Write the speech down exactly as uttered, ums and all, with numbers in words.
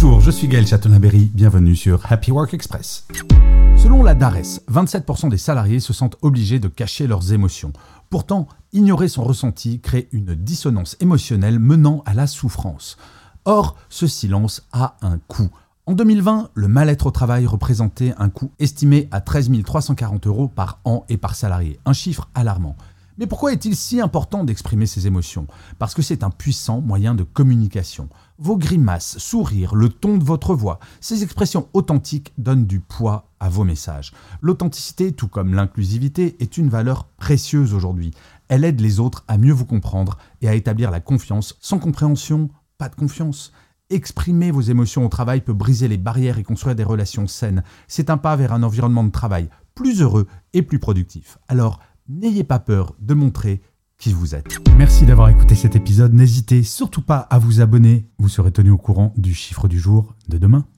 Bonjour, je suis Gaël Châtelain-Berry, bienvenue sur Happy Work Express. Selon la Dares, vingt-sept pour cent des salariés se sentent obligés de cacher leurs émotions. Pourtant, ignorer son ressenti crée une dissonance émotionnelle menant à la souffrance. Or, ce silence a un coût. En deux mille vingt, le mal-être au travail représentait un coût estimé à treize mille trois cent quarante euros par an et par salarié, un chiffre alarmant. Mais pourquoi est-il si important d'exprimer ses émotions ? Parce que c'est un puissant moyen de communication. Vos grimaces, sourires, le ton de votre voix, ces expressions authentiques donnent du poids à vos messages. L'authenticité, tout comme l'inclusivité, est une valeur précieuse aujourd'hui. Elle aide les autres à mieux vous comprendre et à établir la confiance. Sans compréhension, pas de confiance. Exprimer vos émotions au travail peut briser les barrières et construire des relations saines. C'est un pas vers un environnement de travail plus heureux et plus productif. Alors, n'ayez pas peur de montrer qui vous êtes. Merci d'avoir écouté cet épisode. N'hésitez surtout pas à vous abonner. Vous serez tenu au courant du chiffre du jour de demain.